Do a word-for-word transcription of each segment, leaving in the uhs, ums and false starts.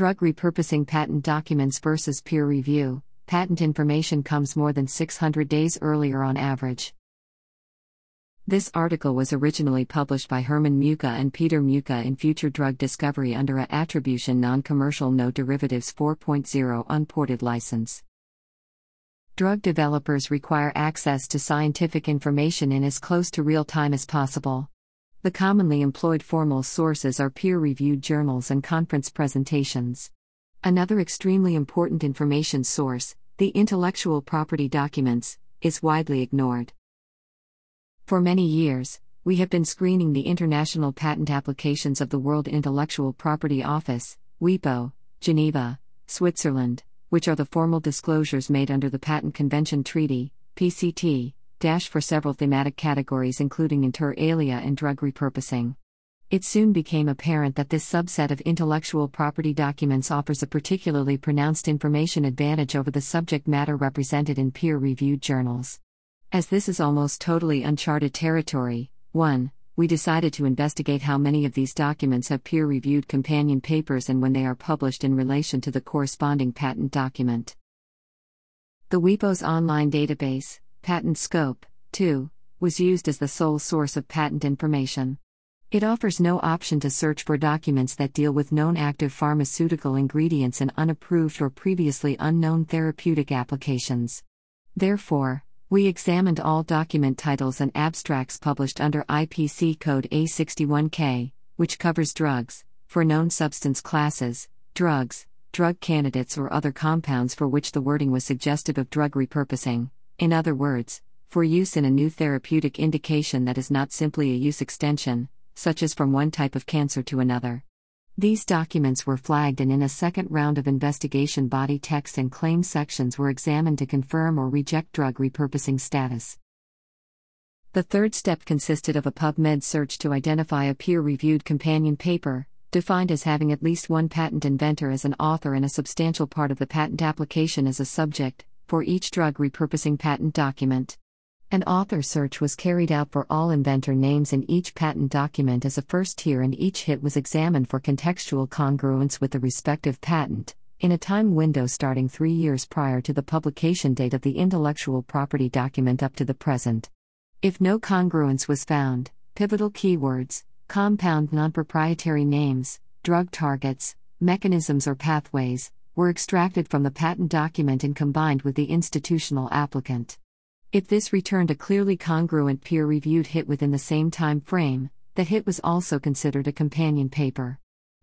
Drug repurposing patent documents versus peer review, patent information comes more than six hundred days earlier on average. This article was originally published by Hermann Mucke and Peter Muka in Future Drug Discovery under a Attribution Non-Commercial No Derivatives four point oh Unported License. Drug developers require access to scientific information in as close to real time as possible. The commonly employed formal sources are peer-reviewed journals and conference presentations. Another extremely important information source, the intellectual property documents, is widely ignored. For many years, we have been screening the international patent applications of the World Intellectual Property Office, WIPO, Geneva, Switzerland, which are the formal disclosures made under the Patent Convention Treaty, P C T, dash for several thematic categories including inter alia and drug repurposing. It soon became apparent that this subset of intellectual property documents offers a particularly pronounced information advantage over the subject matter represented in peer-reviewed journals. As this is almost totally uncharted territory, one, we decided to investigate how many of these documents have peer-reviewed companion papers and when they are published in relation to the corresponding patent document. The WIPO's online database, Patent Scope, two, was used as the sole source of patent information. It offers no option to search for documents that deal with known active pharmaceutical ingredients and unapproved or previously unknown therapeutic applications. Therefore, we examined all document titles and abstracts published under I P C code A sixty-one K, which covers drugs, for known substance classes, drugs, drug candidates or other compounds for which the wording was suggestive of drug repurposing, in other words, for use in a new therapeutic indication that is not simply a use extension, such as from one type of cancer to another. These documents were flagged and in a second round of investigation body text and claim sections were examined to confirm or reject drug repurposing status. The third step consisted of a PubMed search to identify a peer-reviewed companion paper, defined as having at least one patent inventor as an author and a substantial part of the patent application as a subject, for each drug repurposing patent document. An author search was carried out for all inventor names in each patent document as a first tier, and each hit was examined for contextual congruence with the respective patent, in a time window starting three years prior to the publication date of the intellectual property document up to the present. If no congruence was found, pivotal keywords, compound non-proprietary names, drug targets, mechanisms or pathways, were extracted from the patent document and combined with the institutional applicant. If this returned a clearly congruent peer-reviewed hit within the same time frame, the hit was also considered a companion paper.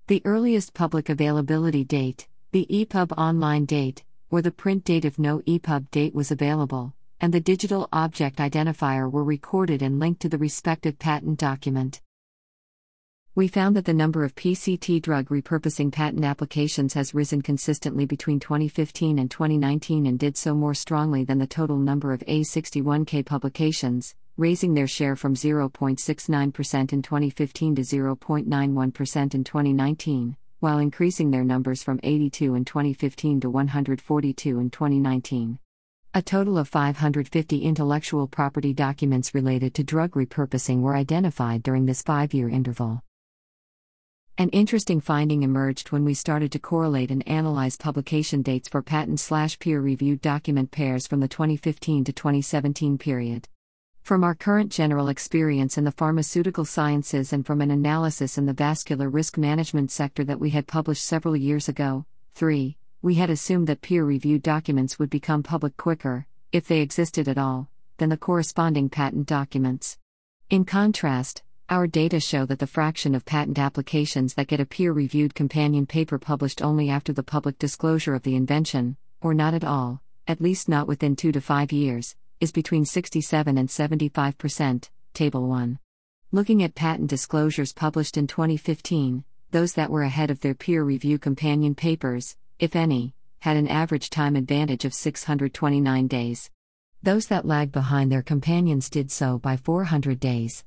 The earliest public availability date, the E P U B online date, or the print date if no E P U B date was available, and the digital object identifier were recorded and linked to the respective patent document. We found that the number of P C T drug repurposing patent applications has risen consistently between twenty fifteen and twenty nineteen and did so more strongly than the total number of A sixty-one K publications, raising their share from zero point six nine percent in twenty fifteen to zero point nine one percent in twenty nineteen, while increasing their numbers from eighty-two in twenty fifteen to one hundred forty-two in twenty nineteen. A total of five hundred fifty intellectual property documents related to drug repurposing were identified during this five-year interval. An interesting finding emerged when we started to correlate and analyze publication dates for patent-slash-peer-reviewed document pairs from the twenty fifteen to twenty seventeen period. From our current general experience in the pharmaceutical sciences and from an analysis in the vascular risk management sector that we had published several years ago, three, we had assumed that peer-reviewed documents would become public quicker, if they existed at all, than the corresponding patent documents. In contrast, our data show that the fraction of patent applications that get a peer-reviewed companion paper published only after the public disclosure of the invention, or not at all, at least not within two to five years, is between sixty-seven and seventy-five percent, Table one. Looking at patent disclosures published in twenty fifteen, those that were ahead of their peer-review companion papers, if any, had an average time advantage of six hundred twenty-nine days. Those that lagged behind their companions did so by four hundred days.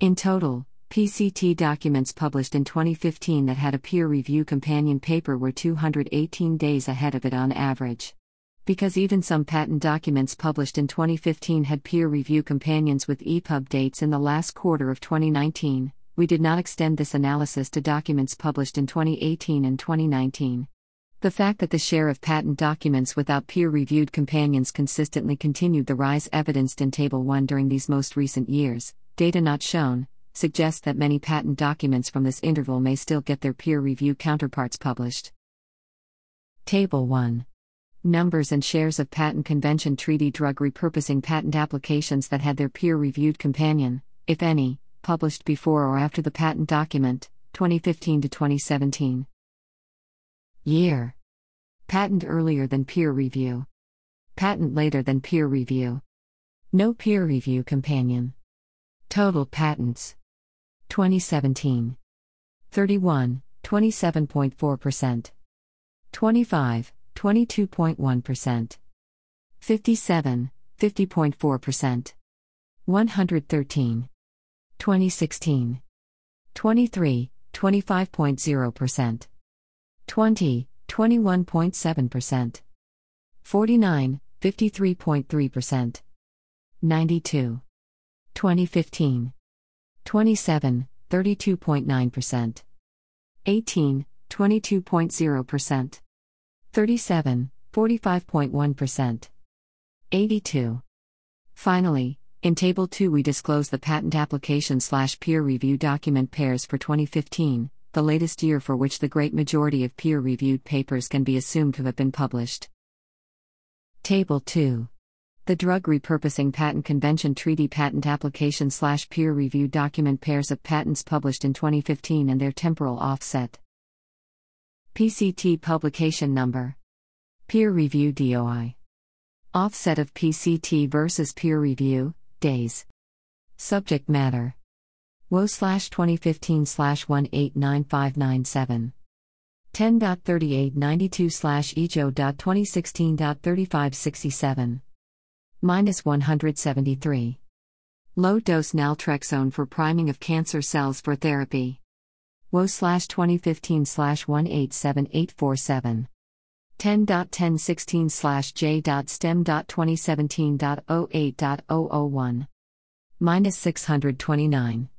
In total, P C T documents published in twenty fifteen that had a peer review companion paper were two hundred eighteen days ahead of it on average. Because even some patent documents published in twenty fifteen had peer review companions with E P U B dates in the last quarter of twenty nineteen, we did not extend this analysis to documents published in twenty eighteen and twenty nineteen. The fact that the share of patent documents without peer-reviewed companions consistently continued the rise evidenced in Table one during these most recent years, data not shown, suggests that many patent documents from this interval may still get their peer-review counterparts published. Table one. Numbers and shares of patent convention treaty drug repurposing patent applications that had their peer-reviewed companion, if any, published before or after the patent document, twenty fifteen to twenty seventeen. Year. Patent earlier than peer review. Patent later than peer review. No peer review companion. Total patents. twenty seventeen. thirty-one, twenty-seven point four percent. twenty-five, twenty-two point one percent. fifty-seven, fifty point four percent. one hundred thirteen. twenty sixteen. twenty-three, twenty-five point zero percent. twenty, twenty-one point seven percent. forty-nine, fifty-three point three percent. ninety-two. twenty fifteen. twenty-seven, thirty-two point nine percent. eighteen, twenty-two point zero percent. thirty-seven, forty-five point one percent. eighty-two. Finally, in Table two we disclose the patent application slash peer review document pairs for twenty fifteen, the latest year for which the great majority of peer-reviewed papers can be assumed to have been published. Table two. The Drug Repurposing Patent Convention Treaty Patent Application slash peer-reviewed document pairs of patents published in twenty fifteen and their temporal offset. P C T Publication Number. Peer Review D O I. Offset of P C T versus Peer Review, Days. Subject Matter. W O slash twenty fifteen slash one eight nine five nine seven. ten point thirty-eight ninety-two slash E J O dot twenty sixteen dot thirty-five sixty-seven. Minus one hundred seventy-three. Low dose naltrexone for priming of cancer cells for therapy. W O slash twenty fifteen slash one eight seven eight four seven. ten point ten sixteen slash J dot stem dot twenty seventeen dot oh eight dot oh oh one. Minus six hundred twenty-nine.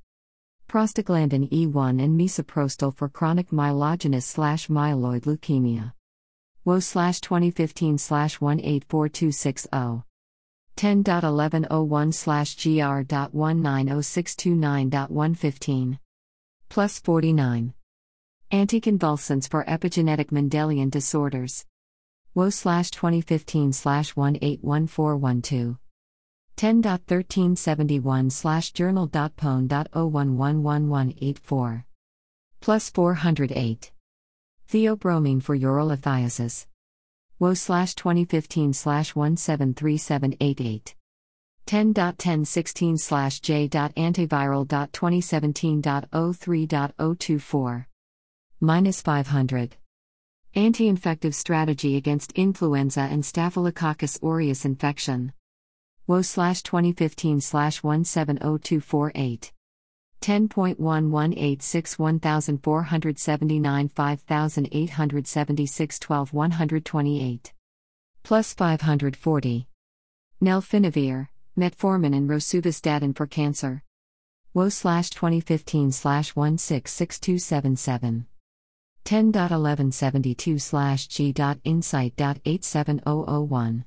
Prostaglandin E one and misoprostol for chronic myelogenous slash myeloid leukemia. W O slash twenty fifteen slash one eight four two six zero. ten point eleven oh one slash G R dot one nine zero six two nine dot one one five. Plus forty-nine. Anticonvulsants for epigenetic Mendelian disorders. W O slash twenty fifteen slash one eight one four one two. ten point thirteen seventy-one slash journal dot pone dot oh one one one one eight four. Plus four hundred eight. Theobromine for urolithiasis. W O slash twenty fifteen slash one seven three seven eight eight. ten point ten sixteen slash J dot antiviral dot twenty seventeen dot oh three dot oh two four. Minus five hundred. Anti-infective strategy against influenza and Staphylococcus aureus infection. W O slash twenty fifteen slash one seven zero two four eight. ten point one one eight six one four seven nine five eight seven six one two one two eight. Plus five hundred forty. Nelfinavir, metformin and rosuvastatin for cancer. W O slash twenty fifteen slash one six six two seven seven. ten point eleven seventy-two slash G dot insight dot eight seven zero zero one.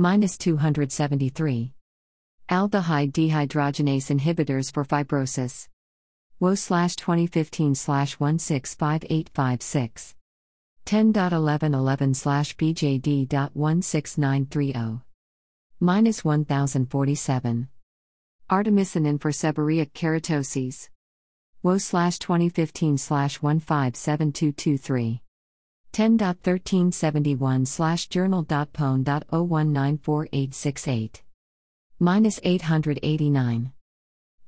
Minus two hundred seventy-three. Aldehyde dehydrogenase inhibitors for fibrosis. W O slash twenty fifteen slash one six five eight five six. ten point eleven eleven slash B J D dot one six nine three zero. Minus one thousand forty-seven. Artemisinin for seborrheic keratoses. W O slash twenty fifteen slash one five seven two two three. ten point thirteen seventy-one slash journal dot pone dot oh one nine four eight six eight. Minus eight hundred eighty-nine.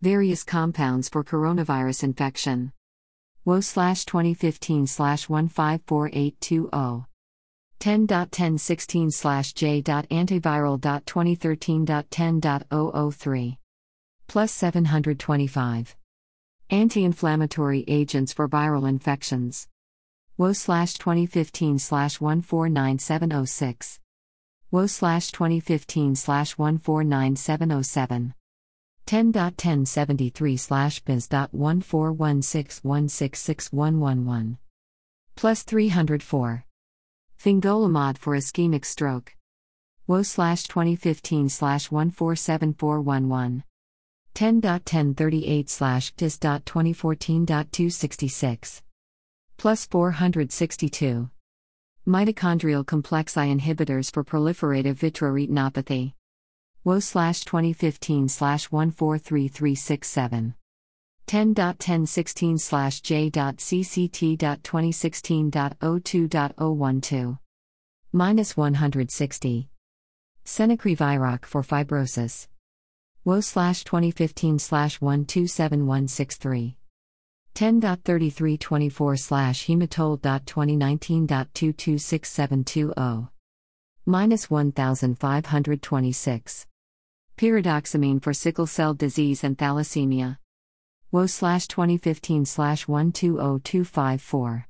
Various compounds for coronavirus infection. W O slash twenty fifteen slash one five four eight two zero. ten point ten sixteen slash J dot antiviral dot twenty thirteen dot ten dot oh oh three. Plus seven hundred twenty-five. Anti-inflammatory agents for viral infections. W O slash twenty fifteen slash one four nine seven zero six. W O slash twenty fifteen slash one four nine seven zero seven. ten point ten seven three slash B I N S dot one four one six one six six one one one. Plus three hundred four. Fingolimod for ischemic stroke. W O slash twenty fifteen slash one four seven four one one. ten point ten thirty-eight slash D I S dot twenty fourteen dot two sixty-six. Plus four hundred sixty-two. Mitochondrial complex I inhibitors for proliferative vitreoretinopathy. W O slash twenty fifteen slash one four three three six seven. ten point ten sixteen slash J dot C C T dot twenty sixteen dot oh two dot oh one two. Minus one hundred sixty. Senecriviroc for fibrosis. W O slash twenty fifteen slash one two seven one six three. ten point thirty-three twenty-four slash hematol dot twenty nineteen dot two two six seven two zero. Minus one thousand five hundred twenty-six. Pyridoxamine for sickle cell disease and thalassemia. W O slash twenty fifteen slash one two zero two five four.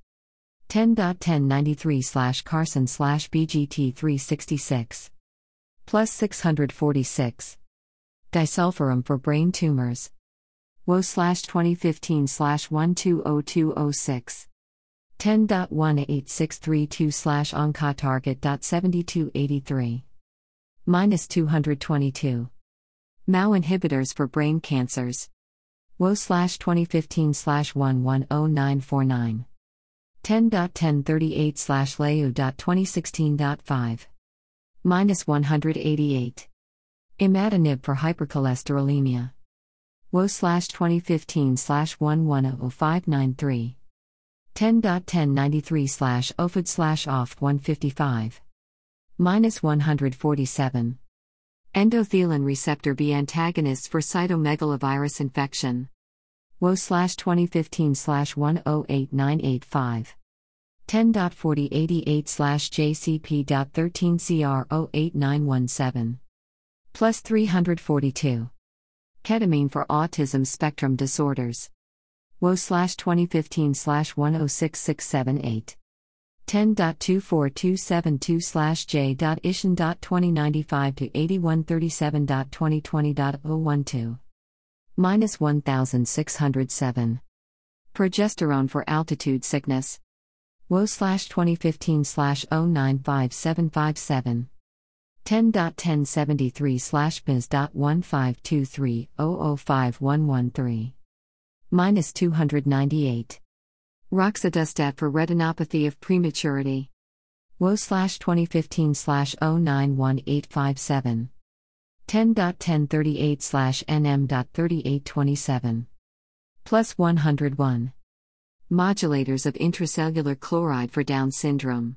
ten point ten ninety-three slash Carson slash B G T three sixty-six. Plus six hundred forty-six. Disulfiram for brain tumors. W O slash twenty fifteen slash one two zero two zero six. ten point one eight six three two slash oncotarget dot seven two eight three. Minus two hundred twenty-two. M A O inhibitors for brain cancers. W O slash twenty fifteen slash one one zero nine four nine. ten point ten thirty-eight slash L E U dot twenty sixteen dot five. Minus one hundred eighty-eight. Imatinib for hypercholesterolemia. W O slash twenty fifteen slash one one zero five nine three. ten point ten ninety-three slash O F I D slash O F F one fifty-five. Minus one hundred forty-seven. Endothelin receptor B antagonists for cytomegalovirus infection. W O slash twenty fifteen slash one zero eight nine eight five. ten point forty eighty-eight slash J C P dot thirteen C R zero eight nine one seven. Plus three hundred forty-two. Ketamine for autism spectrum disorders. W O slash twenty fifteen slash one oh six six seven eight. ten point two four two seven two slash J dot Ishin dot twenty ninety-five to eighty-one thirty-seven dot twenty twenty dot oh twelve. Minus one thousand six hundred seven. Progesterone for altitude sickness. W O slash twenty fifteen slash oh nine five seven five seven. ten point ten seventy-three slash B I N S dot one five two three zero zero five one one three. Minus two hundred ninety-eight. Roxadustat for retinopathy of prematurity. W O slash twenty fifteen slash oh nine one eight five seven. ten point ten thirty-eight slash N M dot thirty-eight twenty-seven. Plus one hundred one. Modulators of intracellular chloride for Down syndrome.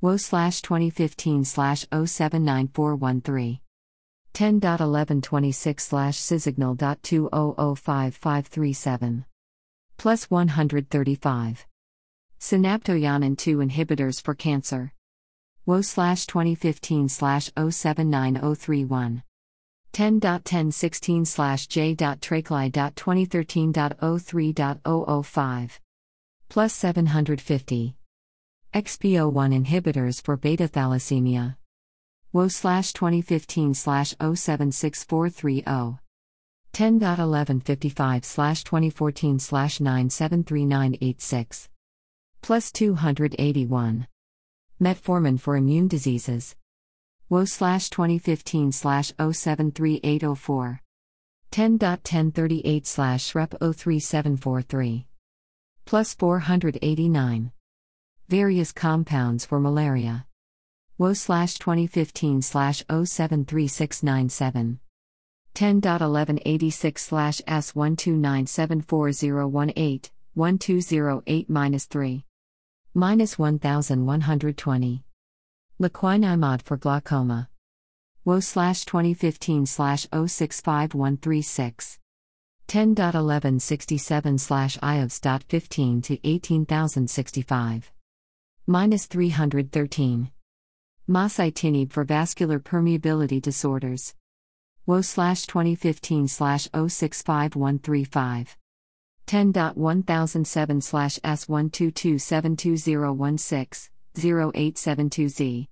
W O slash twenty fifteen slash oh seven nine four one three. ten point eleven twenty-six slash Sysignal dot two zero zero five five three seven. Plus one hundred thirty-five. Synaptoyenin two inhibitors for cancer. W O slash twenty fifteen slash oh seven nine oh three one. ten point ten sixteen slash J dot Tracli dot twenty thirteen dot oh three dot oh oh five. Plus seven hundred fifty. X P O one inhibitors for beta thalassemia. W O slash twenty fifteen slash oh seven six four three zero. ten point eleven fifty-five slash twenty fourteen slash nine seven three nine eight six. Plus two hundred eighty-one. Metformin for immune diseases. W O slash twenty fifteen slash oh seven three eight oh four. ten point ten thirty-eight slash Shrep oh three seven four three. Plus four hundred eighty-nine. Various compounds for malaria. W O slash twenty fifteen slash oh seven three six nine seven. ten point eleven eighty-six slash S one two nine seven four zero one eight one two zero eight dash three. Minus one thousand one hundred twenty. Lecanemab for glaucoma. W O slash twenty fifteen slash oh six five one three six. ten point eleven sixty-seven slash I O V S dot fifteen to eighteen thousand sixty-five. Minus three hundred thirteen. Masitinib for vascular permeability disorders. W O slash twenty fifteen slash oh six five one three five. ten point one thousand seven slash S one two two seven two zero one six zero eight seven two Z.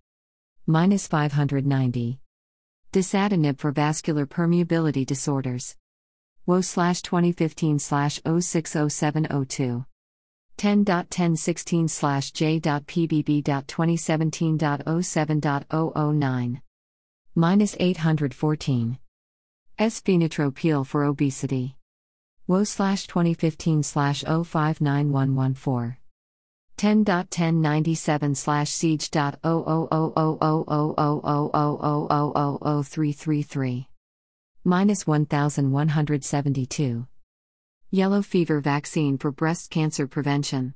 Minus five hundred ninety. Dasatinib for vascular permeability disorders. W O slash twenty fifteen slash oh six oh seven oh two. ten point ten sixteen slash J.P B B.twenty seventeen point oh seven point oh oh nine. minus eight hundred fourteen. S-phenotropil for obesity. W O slash twenty fifteen slash oh five nine one one four. ten point ten ninety-seven slash siege dot zero zero zero zero zero zero zero zero zero zero zero three three three. minus eleven seventy-two. Yellow fever vaccine for breast cancer prevention.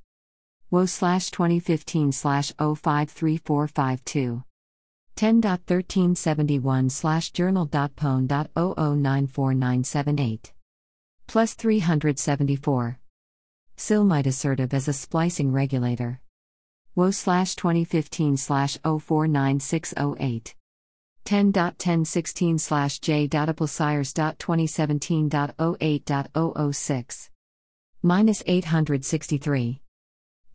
W O slash twenty fifteen slash oh five three four five two. ten point thirteen seventy-one slash journal dot pone dot oh oh nine four nine seven eight. plus three seventy-four. Silmidesertib as a splicing regulator. W O slash twenty fifteen slash oh four nine six oh eight. ten point ten sixteen slash J.Sires.twenty seventeen point oh eight point oh oh six. minus eight sixty-three.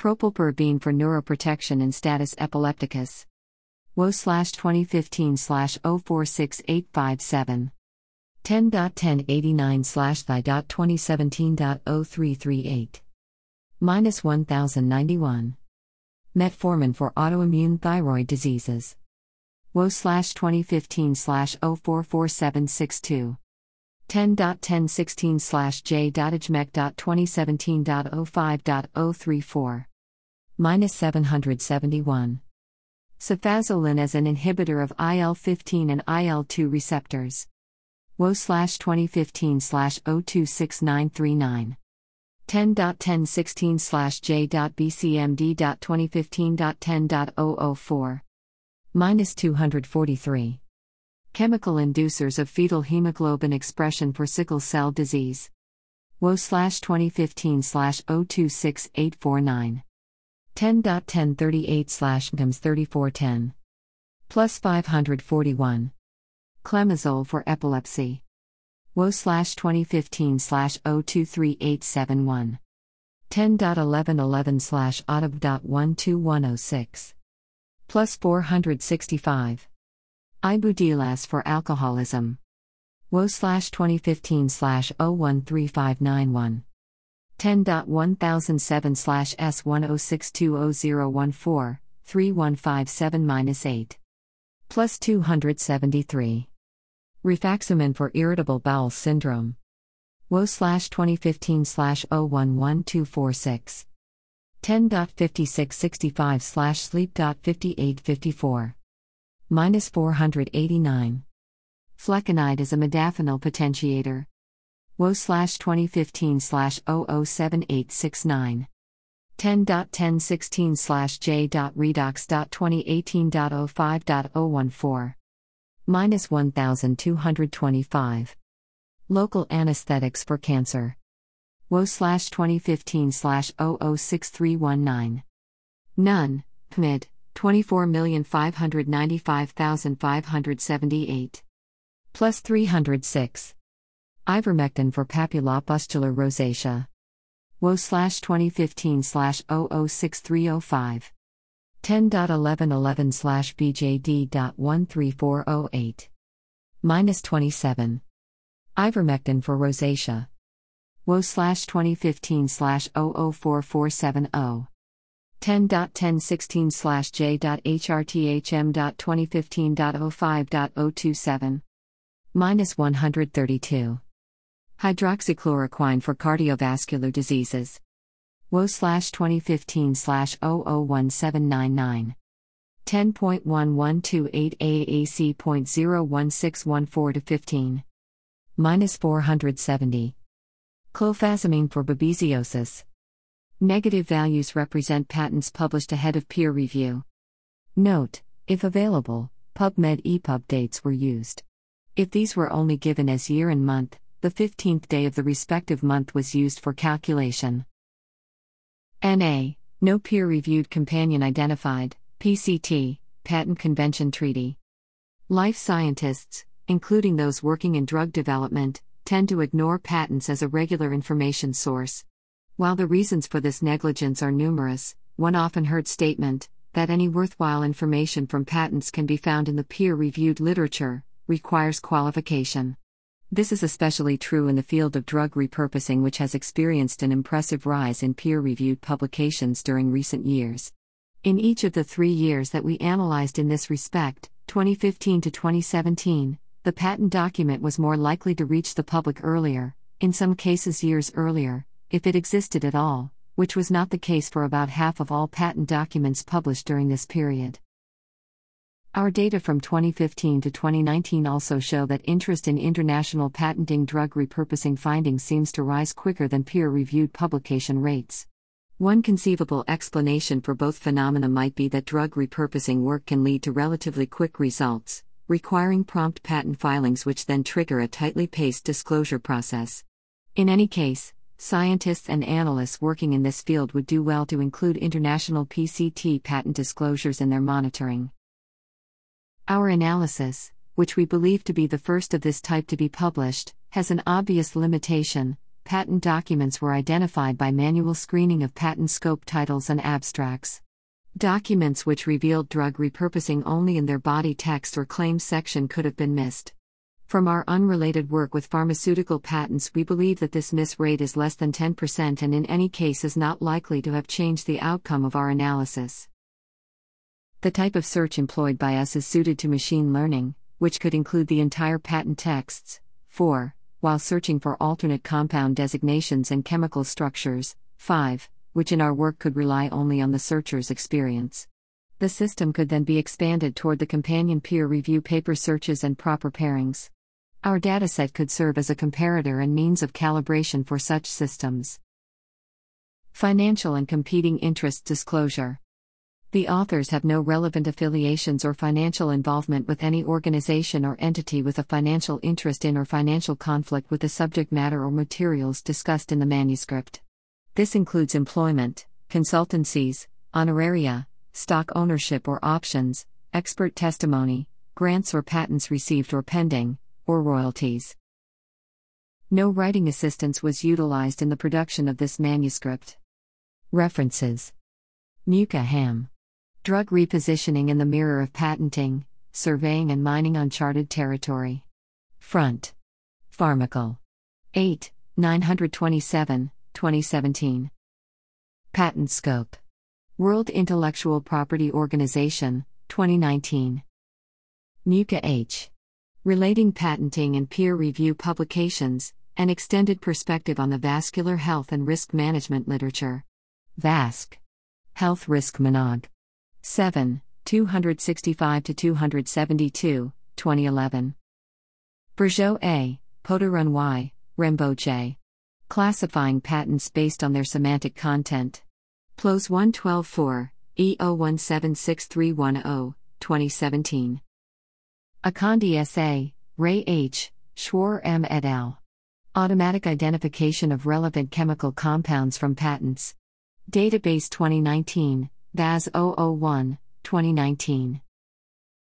Propylperbine for neuroprotection in status epilepticus. W O slash twenty fifteen slash oh four six eight five seven. ten point ten eighty-nine slash T H Y dot twenty seventeen point oh three three eight. minus one thousand ninety-one. Metformin for autoimmune thyroid diseases. W O slash twenty fifteen slash oh four four seven six two. ten point ten sixteen slash J.Ijmec.twenty seventeen point oh five point oh three four. minus seven seventy-one. Cefazolin as an inhibitor of I L fifteen and I L two receptors. W O slash twenty fifteen slash oh two six nine three nine. ten point ten sixteen slash J.B C M D.twenty fifteen point ten point oh oh four. minus two forty-three. Chemical inducers of fetal hemoglobin expression for sickle cell disease. W O slash twenty fifteen slash oh two six eight four nine. ten point ten thirty-eight slash M G M S thirty-four ten. plus five forty-one. Clemizole for epilepsy. W O slash twenty fifteen slash oh two three eight seven one. ten point eleven eleven slash O T A B dot one two one oh six. plus four sixty-five. Ibudilas for alcoholism. W O slash twenty fifteen slash oh one three five nine one. ten point ten thousand seven slash S one oh six two oh oh one four three one five seven minus eight. plus two seventy-three. Rifaximin for irritable bowel syndrome. W O slash twenty fifteen slash oh one one two four six. ten point fifty-six sixty-five slash sleep dot fifty-eight fifty-four. minus four eighty-nine. Flecainide is a modafinil potentiator. W O slash twenty fifteen slash oh oh seven eight six nine. ten point ten sixteen slash J.Redox.twenty eighteen point oh five point oh one four. minus twelve twenty-five. Local anesthetics for cancer. W O slash twenty fifteen slash oh oh six three one nine. None, P M I D, twenty-four million five hundred ninety-five thousand five hundred seventy-eight. plus three oh six. Ivermectin for papulopustular rosacea. W O slash twenty fifteen slash oh oh six three oh five. ten point eleven eleven slash B J D dot one three four oh eight. minus twenty-seven. Ivermectin for rosacea. W O slash twenty fifteen slash oh oh four four seven oh. ten point ten sixteen slash J.H R T H M dot twenty fifteen dot oh five dot oh two seven. minus one thirty-two. Hydroxychloroquine for cardiovascular diseases. W O slash twenty fifteen slash oh oh one seven nine nine. ten point one one two eight A A C point oh one six one four to fifteen. minus four seventy. Clofazimine for babesiosis. Negative values represent patents published ahead of peer review. Note, if available, PubMed E P U B dates were used. If these were only given as year and month, the fifteenth day of the respective month was used for calculation. N A. No peer-reviewed companion identified, P C T, Patent Convention Treaty. Life scientists, including those working in drug development, tend to ignore patents as a regular information source. While the reasons for this negligence are numerous, one often heard statement that any worthwhile information from patents can be found in the peer-reviewed literature requires qualification. This is especially true in the field of drug repurposing, which has experienced an impressive rise in peer-reviewed publications during recent years. In each of the three years that we analyzed in this respect, twenty fifteen to twenty seventeen, the patent document was more likely to reach the public earlier, in some cases years earlier, if it existed at all, which was not the case for about half of all patent documents published during this period. Our data from twenty fifteen to twenty nineteen also show that interest in international patenting drug repurposing findings seems to rise quicker than peer-reviewed publication rates. One conceivable explanation for both phenomena might be that drug repurposing work can lead to relatively quick results, requiring prompt patent filings which then trigger a tightly paced disclosure process. In any case, scientists and analysts working in this field would do well to include international P C T patent disclosures in their monitoring. Our analysis, which we believe to be the first of this type to be published, has an obvious limitation. Patent documents were identified by manual screening of patent scope titles and abstracts. Documents which revealed drug repurposing only in their body text or claims section could have been missed. From our unrelated work with pharmaceutical patents, we believe that this miss rate is less than ten percent and in any case is not likely to have changed the outcome of our analysis. The type of search employed by us is suited to machine learning, which could include the entire patent texts, four, while searching for alternate compound designations and chemical structures, five, which in our work could rely only on the searcher's experience. The system could then be expanded toward the companion peer review paper searches and proper pairings. Our dataset could serve as a comparator and means of calibration for such systems. Financial and competing interest disclosure. The authors have no relevant affiliations or financial involvement with any organization or entity with a financial interest in or financial conflict with the subject matter or materials discussed in the manuscript. This includes employment, consultancies, honoraria, stock ownership or options, expert testimony, grants or patents received or pending, or royalties. No writing assistance was utilized in the production of this manuscript. References: Muka, Ham. Drug repositioning in the mirror of patenting, surveying and mining uncharted territory. Front. Pharmacal. eight, nine twenty-seven, twenty seventeen. Patent Scope. World Intellectual Property Organization, twenty nineteen. Muka H. Relating Patenting and Peer Review Publications, an Extended Perspective on the Vascular Health and Risk Management Literature. VASC. Health Risk Monog. seven, two sixty-five to two seventy-two, twenty eleven. Bergeau A., Poterun Y., Rembo J. Classifying patents based on their semantic content. P L O S one twelve four, E zero one seven six three one zero, twenty seventeen. Akandi S A, Ray H., Schwer M. et al. Automatic Identification of Relevant Chemical Compounds from Patents. Database twenty nineteen, V A S zero zero one, twenty nineteen.